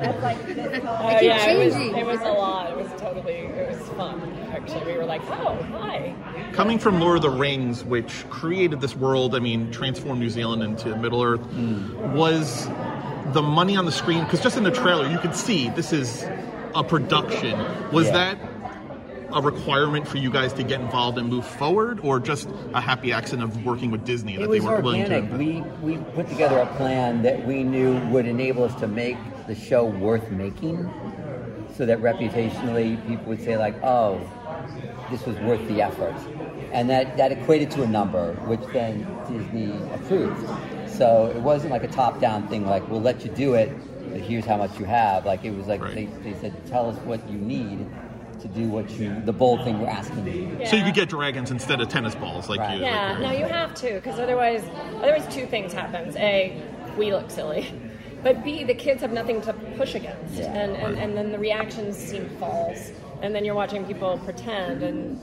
Oh yeah, it was, it was a lot. It was totally, it was fun. Actually, we were like, oh, hi. Coming from Lord of the Rings, which created this world, I mean, transformed New Zealand into Middle Earth, mm. was the money on the screen, because just in the trailer, you could see this is a production. Was yeah. that a requirement for you guys to get involved and move forward, or just a happy accident of working with Disney that they weren't willing to? We we put together a plan that we knew would enable us to make the show worth making, so that reputationally people would say like, oh, this was worth the effort, and that that equated to a number, which then Disney approved. So it wasn't like a top-down thing, like, we'll let you do it, but here's how much you have. Like, it was like, right. they, they said, tell us what you need to do what you, yeah. the bold thing we're asking you. Yeah. So you could get dragons instead of tennis balls. like right. you. Yeah, like no, you have to, because otherwise, otherwise two things happens. A, we look silly. But B, the kids have nothing to push against, yeah. and, and, right. and then the reactions seem false. And then you're watching people pretend, and,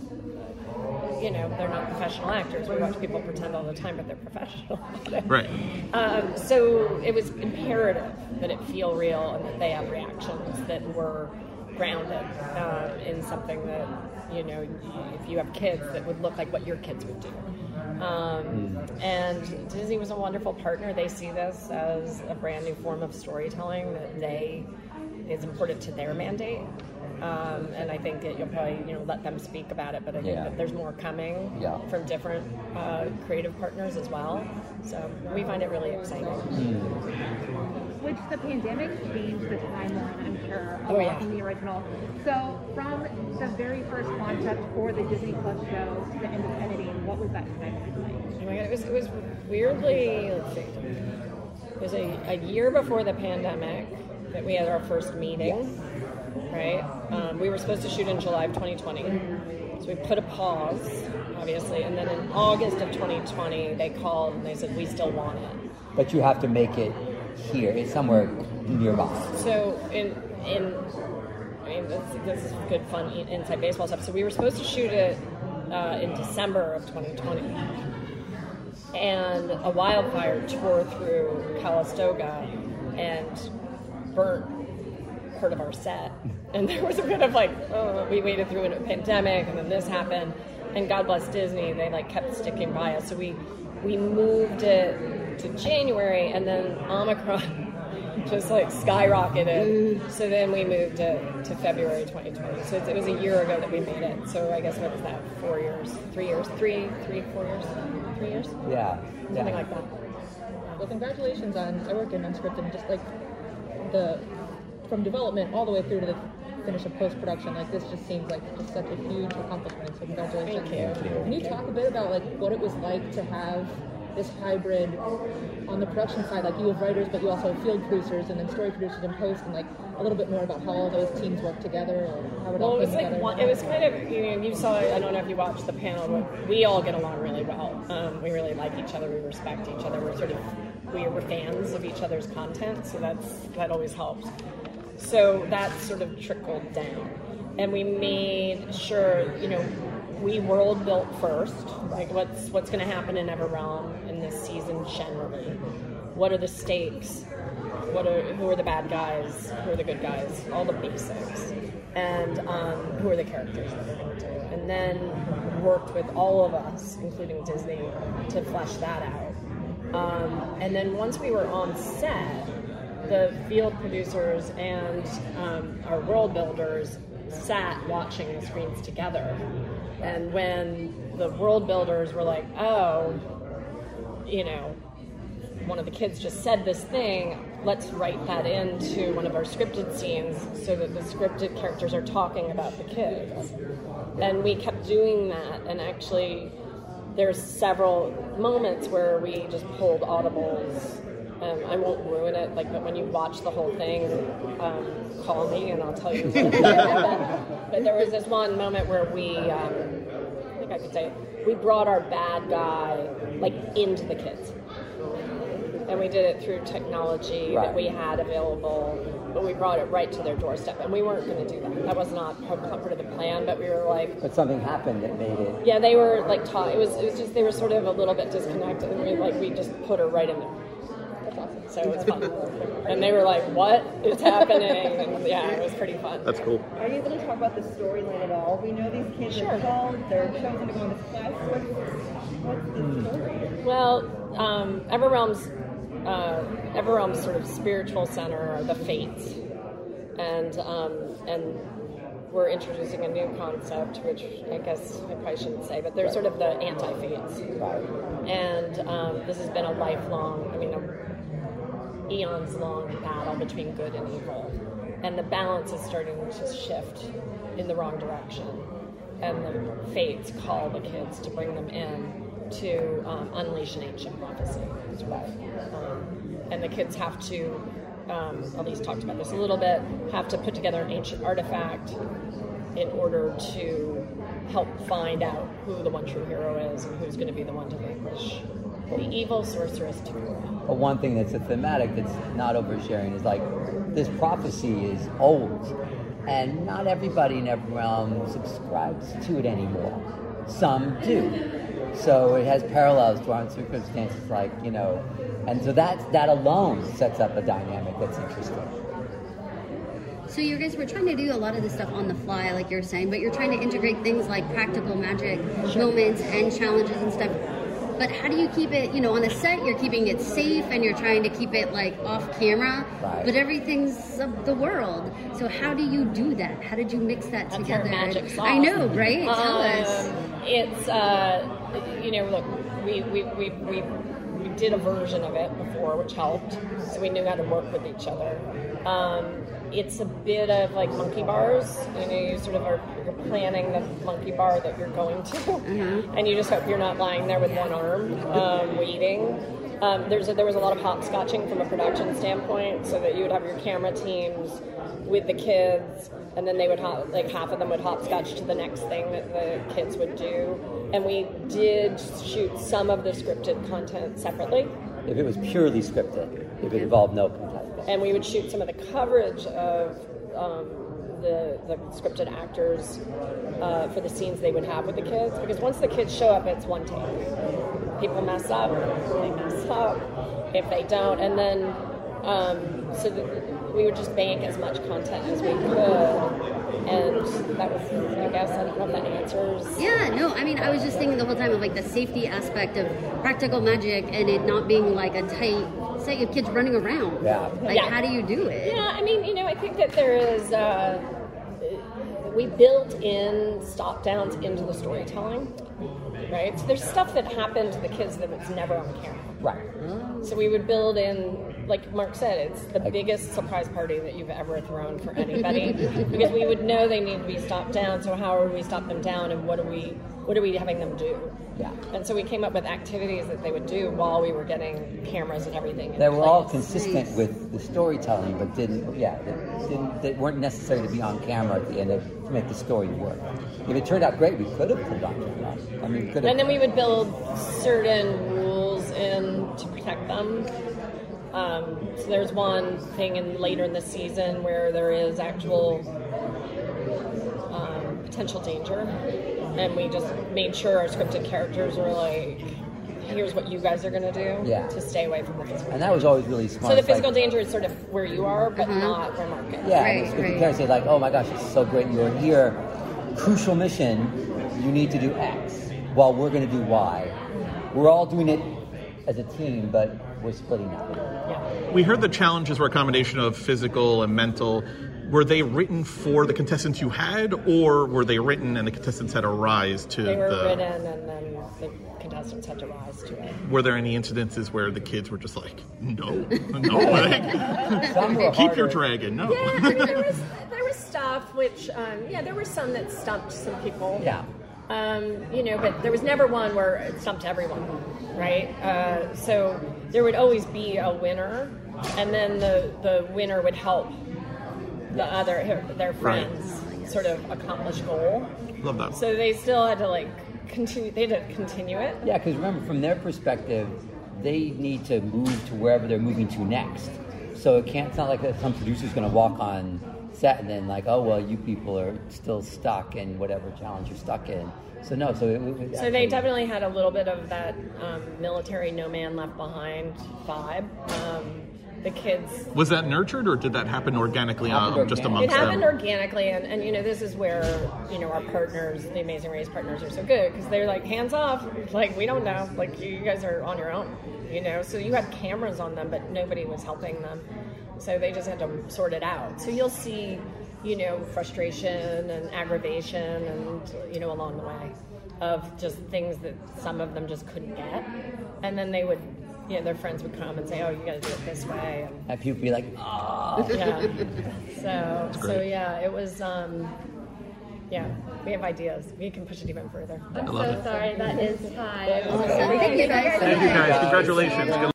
you know, they're not professional actors. We watch people pretend all the time, but they're professional. Right. Um, so it was imperative that it feel real and that they have reactions that were grounded uh, in something that, you know, if you have kids, that would look like what your kids would do. Um, and Disney was a wonderful partner. They see this as a brand new form of storytelling that they is important to their mandate. Um, and I think that you'll probably, you know, let them speak about it, but I think yeah. that there's more coming yeah. from different uh, creative partners as well. So we find it really exciting. Mm. Which the pandemic changed the timeline, I'm sure, a oh, lot yeah. from the original. So from the very first concept for the Disney Plus show to the end of editing, what was that timeline like? Oh my God, it was, it was weirdly, let's see, it was a, a year before the pandemic that we had our first meeting. Yes. Right? Um, we were supposed to shoot in July of twenty twenty, so we put a pause, obviously, and then in August of twenty twenty, they called and they said, we still want it. But you have to make it here, it's somewhere nearby. So, in, in I mean, this, this is good, fun, inside baseball stuff. So we were supposed to shoot it uh, in December of twenty twenty, and a wildfire tore through Calistoga and burnt part of our set, and there was a bit of like, oh, we waited through a pandemic, and then this happened, and God bless Disney, they like kept sticking by us, so we we moved it to January, and then Omicron just like skyrocketed, so then we moved it to February twenty twenty, so it was a year ago that we made it, so I guess what is that, four years, three years, three, three, four years, three years? Yeah. Something yeah. like that. Well, congratulations on, I work in unscripted, and just like the from development all the way through to the finish of post-production, like this just seems like just such a huge accomplishment, so congratulations. Thank you. Can you talk a bit about like what it was like to have this hybrid on the production side, like you have writers but you also have field producers and then story producers in post, and like a little bit more about how all those teams work together, or how it all well, it was like one, it was kind of, you know, you saw, I don't know if you watched the panel, but we all get along really well. Um, we really like each other, we respect each other, we're sort of, we're fans of each other's content, so that's, that always helps. So that sort of trickled down, and we made sure, you know, we world built first, like what's what's going to happen in Everrealm in this season generally, what are the stakes, what are, who are the bad guys, who are the good guys, all the basics, and um, who are the characters that they're going to do, and then worked with all of us, including Disney, to flesh that out, um, and then once we were on set, the field producers and um, our world builders sat watching the screens together. And when the world builders were like, oh, you know, one of the kids just said this thing, let's write that into one of our scripted scenes so that the scripted characters are talking about the kids. And we kept doing that, and actually there's several moments where we just pulled audibles. Um, I won't ruin it, like, but when you watch the whole thing, um, call me and I'll tell you what it is. But, but there was this one moment where we, um, I think I could say it, we brought our bad guy, like, into the kids. And we did it through technology right. that we had available, but we brought it right to their doorstep. And we weren't going to do that. That was not part of the plan, but we were like... But something happened that made it... Yeah, they were, like, taught. It was, it was just, they were sort of a little bit disconnected. And we, like, we just put her right in there. So it was fun. And they were like, what is happening? And yeah, it was pretty fun. That's cool. Are you able to talk about the storyline at all? We know these kids sure. are called, they're chosen to go on this class. What, what's the story? Well, um, Everrealm's, uh, Everrealm's sort of spiritual center are the Fates. And, um, and we're introducing a new concept, which I guess I probably shouldn't say, but they're sort of the anti-Fates. And um, this has been a lifelong, I mean, a eons-long battle between good and evil, and the balance is starting to shift in the wrong direction, and the Fates call the kids to bring them in, to um, unleash an ancient prophecy as well. Um, and the kids have to, um, Elise talked about this a little bit, have to put together an ancient artifact in order to help find out who the one true hero is and who's going to be the one to vanquish the evil sorceress Tamura. But one thing that's a thematic that's not oversharing is like, this prophecy is old, and not everybody in Everrealm subscribes to it anymore. Some do. So it has parallels to our circumstances, like, you know, and so that, that alone sets up a dynamic that's interesting. So you guys were trying to do a lot of this stuff on the fly, like you're saying, but you're trying to integrate things like practical magic moments and challenges and stuff. But how do you keep it, you know, on a set, you're keeping it safe and you're trying to keep it, like, off camera, right. But everything's of the world. So how do you do that? How did you mix that That's together? Magic sauce. I know, right? Um, Tell us. It's, uh, you know, look, we, we, we, we, we did a version of it before, which helped, so we knew how to work with each other. Um, it's a bit of like monkey bars. You know, you sort of are you're planning the monkey bar that you're going to, mm-hmm. and you just hope you're not lying there with one arm um, waiting. Um, there's a, there was a lot of hopscotching from a production standpoint, so that you would have your camera teams with the kids, and then they would hop, like half of them would hopscotch to the next thing that the kids would do. And we did shoot some of the scripted content separately. If it was purely scripted, if it involved no contest. And we would shoot some of the coverage of um, the, the scripted actors uh, for the scenes they would have with the kids. Because once the kids show up, it's one take. People mess up, they mess up, if they don't. And then, um, so the, we would just bank as much content as we could. And that was, I guess, I don't know if that answers. Yeah, no, I mean, I was just thinking the whole time of like the safety aspect of practical magic and it not being like a tight set of kids running around. Yeah. Like, yeah. How do you do it? Yeah, I mean, you know, I think that there is, uh, we built in stop downs into the storytelling, right? So there's stuff that happened to the kids that was never on camera. Right. So we would build in. Like Mark said, it's the biggest surprise party that you've ever thrown for anybody because we would know they need to be stopped down. So how are we stopping them down, and what are we what are we having them do? Yeah. And so we came up with activities that they would do while we were getting cameras and everything. They were place. all consistent Jeez. with the storytelling, but didn't yeah they, didn't, they weren't necessary to be on camera at the end of, to make the story work. If it turned out great, we could have put it on camera. I mean, could have. And then we would build certain rules in to protect them. Um, so there's one thing in later in the season where there is actual um, potential danger, and we just made sure our scripted characters were like, here's what you guys are going to do yeah. to stay away from the physical danger. And that was always really smart. So the physical like, danger is sort of where you are, but uh-huh. not where Mark is. Yeah, right, the scripted right. characters are like, oh my gosh, it's so great you're here. Crucial mission, you need to do X, while we're going to do Y. We're all doing it as a team, but we're splitting up. Yeah. We heard the challenges were a combination of physical and mental. Were they written for the contestants you had, or were they written and the contestants had to rise to the... They were the... written and then the contestants had to rise to it. Were there any incidences where the kids were just like, no, no way. Keep your dragon, no. Yeah, there was, there was stuff which, um, yeah, there were some that stumped some people. Yeah. Um, you know, but there was never one where it stumped everyone, right? Uh, so there would always be a winner, and then the, the winner would help the other, their friends right. sort of accomplish goal. Love that. So they still had to like continue, they had to continue it. Yeah, because remember, from their perspective, they need to move to wherever they're moving to next. So it can't, it's not like some producer's going to walk on set and then like, oh, well, you people are still stuck in whatever challenge you're stuck in. So no, so it, it so actually, they definitely had a little bit of that um, military no man left behind vibe. Um, the kids... Was that nurtured, or did that happen organically, happened um, just amongst them? It happened them? organically, and, and you know, this is where, you know, our partners, the Amazing Race partners, are so good, because they're like, hands off, like, we don't know, like, you, you guys are on your own, you know? So you had cameras on them, but nobody was helping them. So they just had to sort it out. So you'll see, you know, frustration and aggravation and, you know, along the way of just things that some of them just couldn't get. And then they would, you know, their friends would come and say, oh, you got to do it this way. And, and people would be like, oh. Yeah. So, so yeah, it was, um, Yeah, we have ideas. We can push it even further. I'm so it. sorry, that is time. Oh, thank you guys. Thank you guys. Congratulations.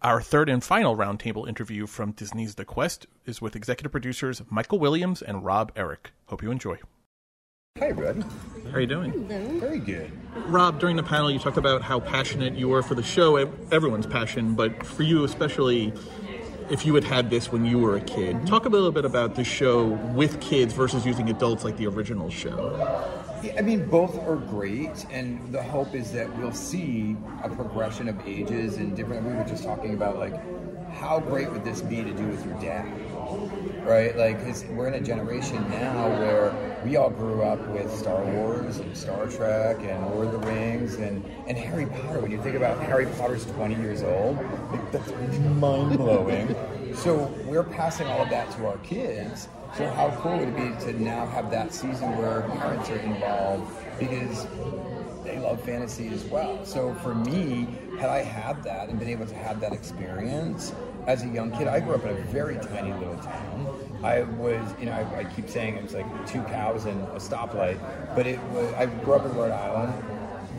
Our third and final roundtable interview from Disney's The Quest is with executive producers Michael Williams and Rob Eric. Hope you enjoy. Hi, everybody. How are you doing? Hello. Very good. Rob, during the panel, you talked about how passionate you were for the show, everyone's passion, but for you especially, if you had had this when you were a kid. Talk a little bit about the show with kids versus using adults like the original show. Yeah, I mean, both are great, and the hope is that we'll see a progression of ages and different. We were just talking about, like, how great would this be to do with your dad, right? Like, cause we're in a generation now where we all grew up with Star Wars and Star Trek and Lord of the Rings and, and Harry Potter. When you think about Harry Potter's twenty years old, like, that's mind-blowing. So we're passing all of that to our kids. So how cool would it be to now have that season where parents are involved because they love fantasy as well. So for me, had I had that and been able to have that experience as a young kid, I grew up in a very tiny little town. I was, you know, I, I keep saying it's like two cows and a stoplight, but it was, I grew up in Rhode Island.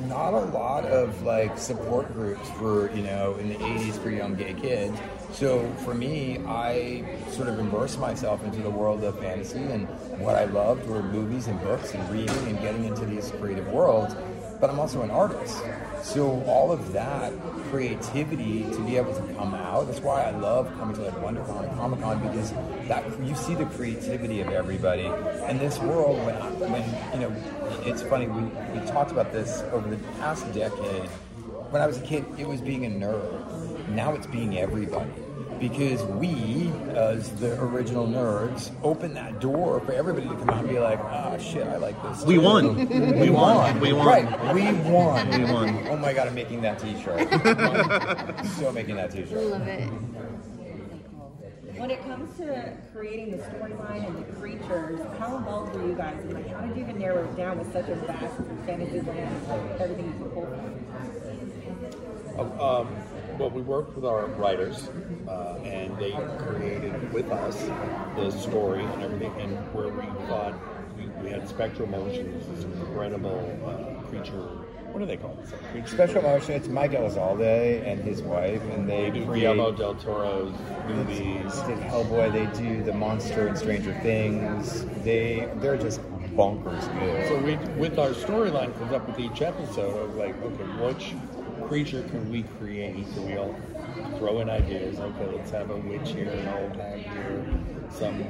Not a lot of, like, support groups for, you know, in the eighties for young gay kids. So for me, I sort of immersed myself into the world of fantasy, and what I loved were movies and books and reading and getting into these creative worlds. But I'm also an artist. So all of that creativity to be able to come out, that's why I love coming to, like, WonderCon and Comic-Con, because that you see the creativity of everybody. And this world, when, when you know, it's funny, we, we talked about this over the past decade. When I was a kid, it was being a nerd. Now it's being everybody. Because we, as the original nerds, opened that door for everybody to come out and be like, ah, oh, shit, I like this. We won. We, we won. won. We won. Right. We won. We won. Oh, my God, I'm making that T-shirt. I'm still making that T-shirt. I love it. When it comes to creating the storyline and the creatures, how involved were you guys? Like, how did you even narrow it down with such a vast fantasy land, like everything you could pull from? Um, um, Well, we worked with our writers, uh, and they created with us the story and everything, and where we thought we, we had Spectral Motion, which is an incredible uh, creature. What do they call it? Spectral Motion, it's Mike Elizalde and his wife, and they, they do Guillermo del Toro's movies. It's, it's Hellboy, they do The Monster and Stranger Things. They, they're just bonkers good. So we, with our storyline comes up with each episode, I was like, okay, which creature can we create? So we all throw in ideas. Okay, let's have a witch here, an old hag here, some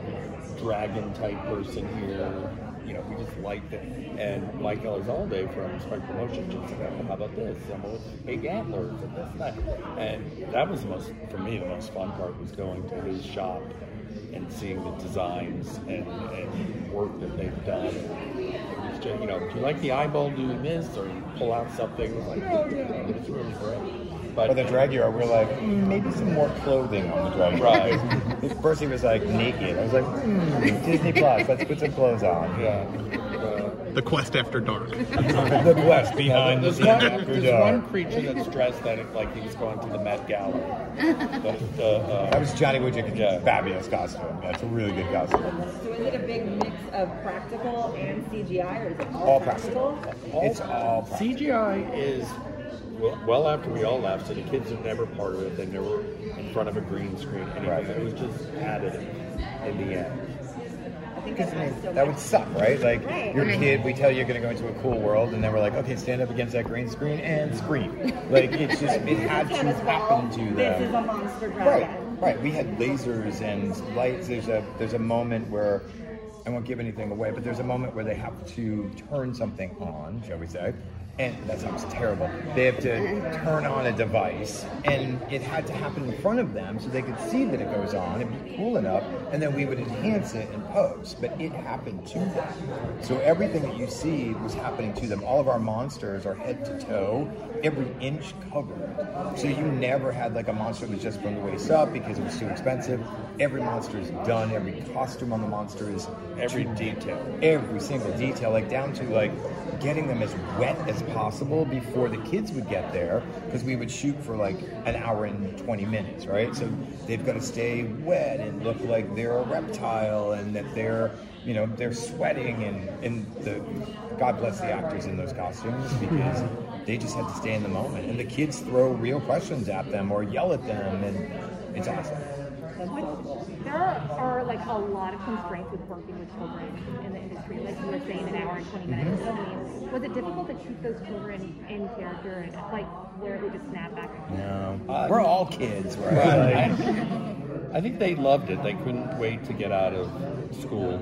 dragon type person here. You know, we just liked it. And Mike Elizalde from Spectral Motion just said, oh, how about this? Some with big antlers and this and that. And that was the most, for me, the most fun part was going to his shop and seeing the designs and, and work that they've done. You know, do you like the eyeball doing this, or you pull out something? We're like, oh, yeah, it's really great. But or the Dragula, we're like, mm, maybe some more clothing on the Dragula. Right. First he was like naked. I was like, mm, Disney Plus, let's put some clothes on. Yeah. Uh, the Quest After Dark. The Quest behind the scene after dark. There's one creature that's dressed that like he was going to the Met Gala. But, uh, uh, that was Johnny Woodchick's yeah. fabulous costume. That's a really good costume. So is it a big mix of practical and C G I, or is it all, all practical? practical? All it's all practical. C G I is, well, well after we all left, so the kids are never part of it. They never in front of a green screen. Right. It was just added in the end. I think that's nice. That would suck, right? Like, right. Your kid, we tell you you're going to go into a cool world, and then we're like, okay, stand up against that green screen and scream. Like, it's just, it had to happen to them. This is a monster dragon. Right, right. We had lasers and lights. There's a, there's a moment where, I won't give anything away, but there's a moment where they have to turn something on, shall we say, and that sounds terrible. They have to turn on a device, and it had to happen in front of them so they could see that it goes on and be cool enough, and then we would enhance it and post, but it happened to them. So everything that you see was happening to them. All of our monsters are head to toe, every inch covered. So you never had like a monster that was just from the waist up because it was too expensive. Every monster is done, every costume on the monster is every detail. Every single detail, like down to like getting them as wet as possible before the kids would get there, because we would shoot for like an hour and twenty minutes, right? So they've got to stay wet and look like they're a reptile and that they're, you know, they're sweating, and, and the God bless the actors in those costumes, because they just had to stay in the moment. And the kids throw real questions at them or yell at them, and it's awesome. What, there are like a lot of constraints with working with children in the industry. Like you were saying, an hour and twenty minutes. Mm-hmm. I mean, was it difficult to keep those children in character and like where they just snap back? No, uh, we're all kids, right? Right. I think they loved it. They couldn't wait to get out of school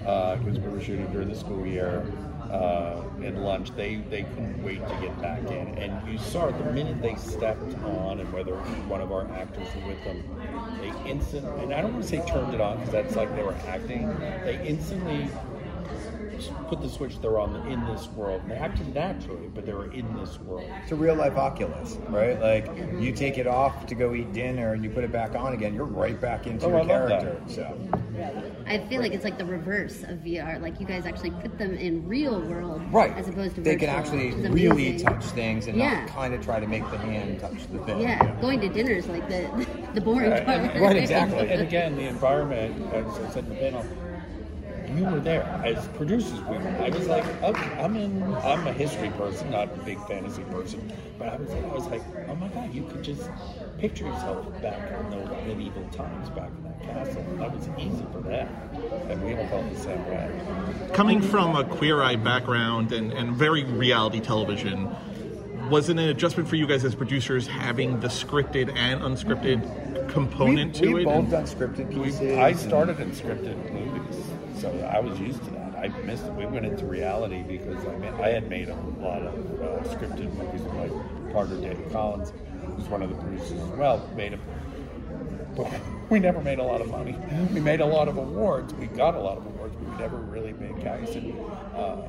because uh, we were shooting during the school year. Uh, at lunch, they, they couldn't wait to get back in, and you saw the minute they stepped on, and whether one of our actors was with them, they instantly, and I don't want to say turned it on because that's like they were acting, they instantly put the switch, they're on the, in this world. They acted naturally, but they were in this world. It's a real life Oculus, right? Like you take it off to go eat dinner and you put it back on again, you're right back into oh, your I character. So. I feel like it's like the reverse of V R. Like you guys actually put them in real world, right? As opposed to they virtual, can actually really touch things and yeah. not kind of try to make the hand touch the thing. Yeah, yeah. Going to dinner is like the the boring right. part. And, right, exactly. And again, the environment. As I said in the panel, you were there as producers. We were. I was like, okay, I'm in. I'm a history person, not a big fantasy person. But I was, I was like, oh my god, you could just picture yourself back in those medieval times, back in that castle. That was easy for that, and we all felt the same way. Coming from a Queer Eye background and, and very reality television, was it an adjustment for you guys as producers having the scripted and unscripted component we, to we it? We both done scripted pieces. We, I started in scripted movies, so I was used to that. I missed it. We went into reality because I, mean, I had made a lot of uh, scripted movies with my partner David Collins, who's one of the producers as well. Made a, but we never made a lot of money. We made a lot of awards. We got a lot of awards, but we never really made guys. And, uh,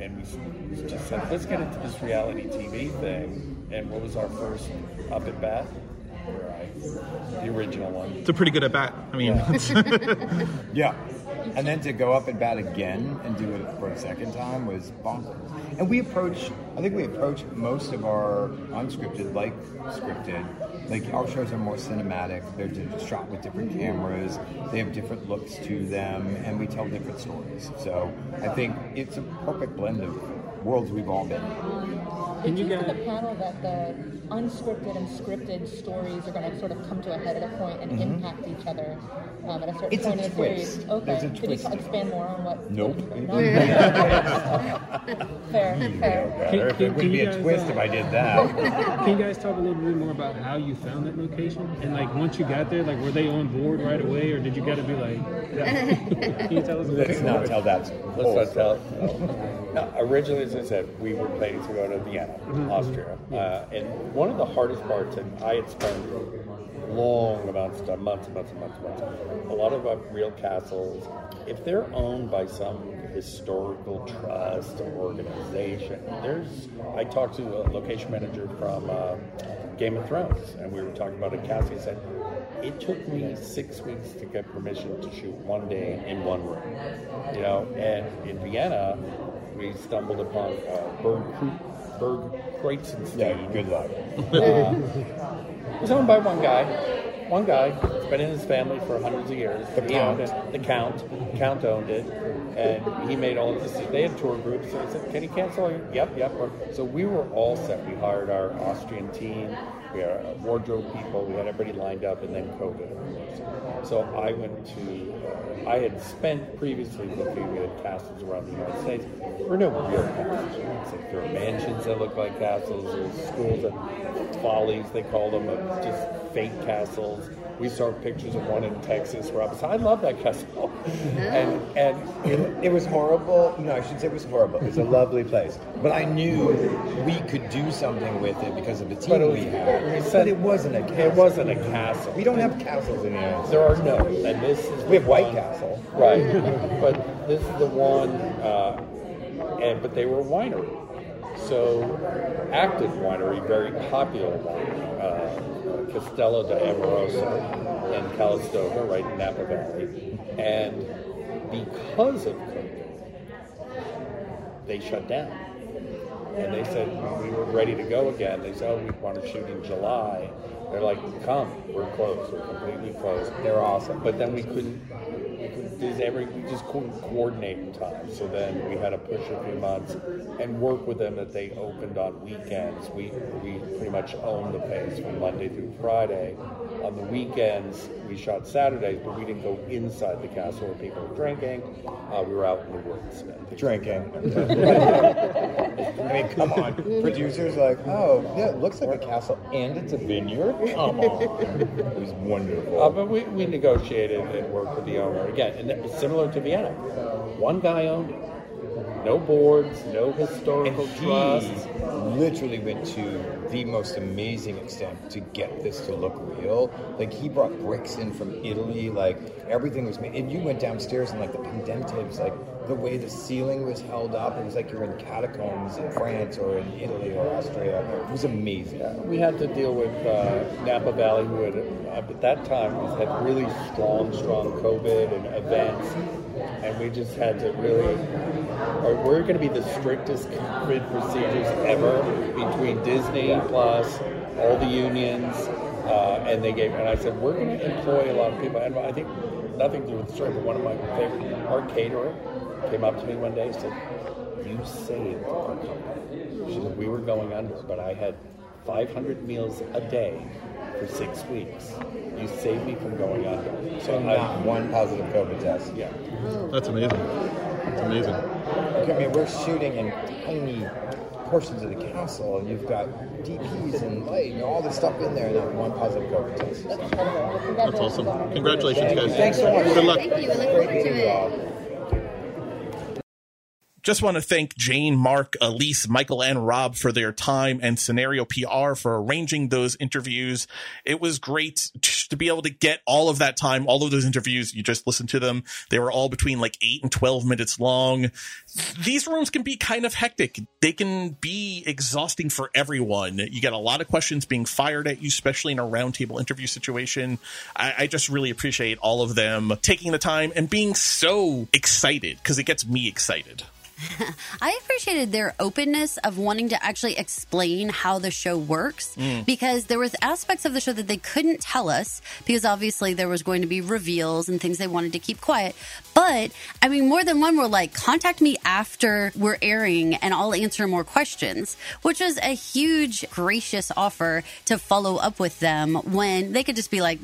and we, we just said, let's get into this reality T V thing. And what was our first up at bat? The original one. It's a pretty good at bat. I mean, yeah. yeah. And then to go up at bat again and do it for a second time was bonkers. And we approach, I think we approach most of our unscripted like scripted. Like our shows are more cinematic. They're shot with different cameras. They have different looks to them, and we tell different stories. So I think it's a perfect blend of worlds we've all been in. Did you think on the panel that the unscripted and scripted stories are going to sort of come to a head at a point and mm-hmm. impact each other um, at a certain it's point a in the twist. Series? Okay. Did twist. You expand more on what? Nope. No? fair, fair. Can, can, it would be a twist uh, if I did that. Can you guys talk a little bit more about how you found that location? And like once you got there, like were they on board right away, or did you got to be like? Can you tell us? Let's not tell that. Let's not tell. No, originally, as I said, we were planning to go to Vienna. Mm-hmm. Austria. Uh, and one of the hardest parts, and I had spent long amounts of time, months and months and months and months, a lot of real castles, if they're owned by some historical trust or organization, there's, I talked to a location manager from uh, Game of Thrones, and we were talking about a castle. He said, it took me six weeks to get permission to shoot one day in one room. You know, and in Vienna, we stumbled upon uh, Berg Berg Kreizenstein. Yeah, good luck. uh, was owned by one guy. One guy. It's been in his family for hundreds of years. The he Count. Owned the Count. The Count owned it. And he made all of this. They had tour groups. So I said, can you cancel it? Yep, yep. So we were all set. We hired our Austrian team. We had our wardrobe people. We had everybody lined up. And then COVID. So I went to, uh, I had spent previously looking at castles around the United States. There were no real castles. Like there were mansions that looked like castles. There were schools and follies, they called them, of just fake castles. We saw pictures of one in Texas, Rob. I love that castle. and and it, it was horrible. No, I shouldn't say it was horrible. It was a lovely place. But I knew we could do something with it because of the team was, we had. Said, but it wasn't a castle. It wasn't a castle. We don't have castles in the United States. There are no. And this is we have White one, Castle. Right. But this is the one, uh, and but they were a winery. So, active winery, very popular winery. Uh, Castello di Amoroso in Calistoga, right in Napa Valley. And because of COVID, they shut down. And they said, we were ready to go again. They said, oh, we want to shoot in July. They're like, come, we're closed. We're completely closed. They're awesome. But then we couldn't, we, couldn't, every, we just couldn't coordinate in time. So then we had to push a few months and work with them that they opened on weekends. We, we pretty much owned the place from Monday through Friday. On the weekends, we shot Saturdays, but we didn't go inside the castle where people were drinking. Uh, we were out in the woods. Drinking. I mean, come on. Producers are like, oh, yeah, it looks like a castle and it's a vineyard. Come on. It was wonderful. Uh, but we, we negotiated and worked with the owner. Again, and that was similar to Vienna. One guy owned it. No boards, no historical trust. Literally went to the most amazing extent to get this to look real. Like, he brought bricks in from Italy. Like, everything was made. And you went downstairs and, like, the pendentives, like, the way the ceiling was held up. It was like you were in catacombs in France or in Italy or Austria. It was amazing. Yeah, we had to deal with uh, Napa Valley, who had, at that time, was, had really strong, strong COVID and events. And we just had to really... Or we're going to be the strictest COVID procedures ever between Disney Plus, all the unions, uh, and they gave. And I said, we're going to employ a lot of people. And I think nothing to do with the story, but one of my favorite, our caterer, came up to me one day and said, "You saved our company." She said, "We were going under, but I had five hundred meals a day for six weeks. You saved me from going under." So not one positive COVID test. Yeah, that's amazing. It's amazing. I mean, we're shooting in tiny portions of the castle, and you've got D Ps and light and all this stuff in there, and not one positive COVID test. So. That's awesome. Congratulations, guys. Thanks so much. Good luck. Thank you. I look forward to it. Just want to thank Jane, Mark, Elise, Michael, and Rob for their time, and Scenario P R for arranging those interviews. It was great to be able to get all of that time, all of those interviews. You just listened to them. They were all between like eight and twelve minutes long. These rooms can be kind of hectic. They can be exhausting for everyone. You get a lot of questions being fired at you, especially in a roundtable interview situation. I, I just really appreciate all of them taking the time and being so excited, because it gets me excited. I appreciated their openness of wanting to actually explain how the show works, mm. because there was aspects of the show that they couldn't tell us, because obviously there was going to be reveals and things they wanted to keep quiet. But, I mean, more than one were like, contact me after we're airing and I'll answer more questions, which was a huge, gracious offer to follow up with them when they could just be like,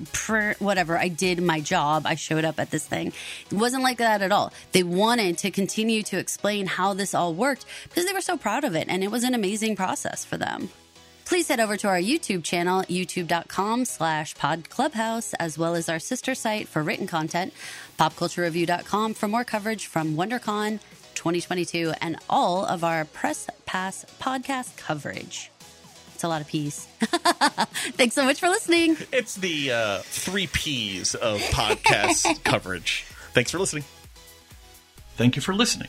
whatever, I did my job, I showed up at this thing. It wasn't like that at all. They wanted to continue to explain how this all worked because they were so proud of it, and it was an amazing process for them. Please head over to our YouTube channel, youtube dot com slash pod clubhouse, as well as our sister site for written content, pop culture review dot com, for more coverage from WonderCon twenty twenty-two and all of our Press Pass podcast coverage. It's a lot of P's. Thanks so much for listening. It's the uh, three P's of podcast coverage. Thanks for listening. Thank you for listening.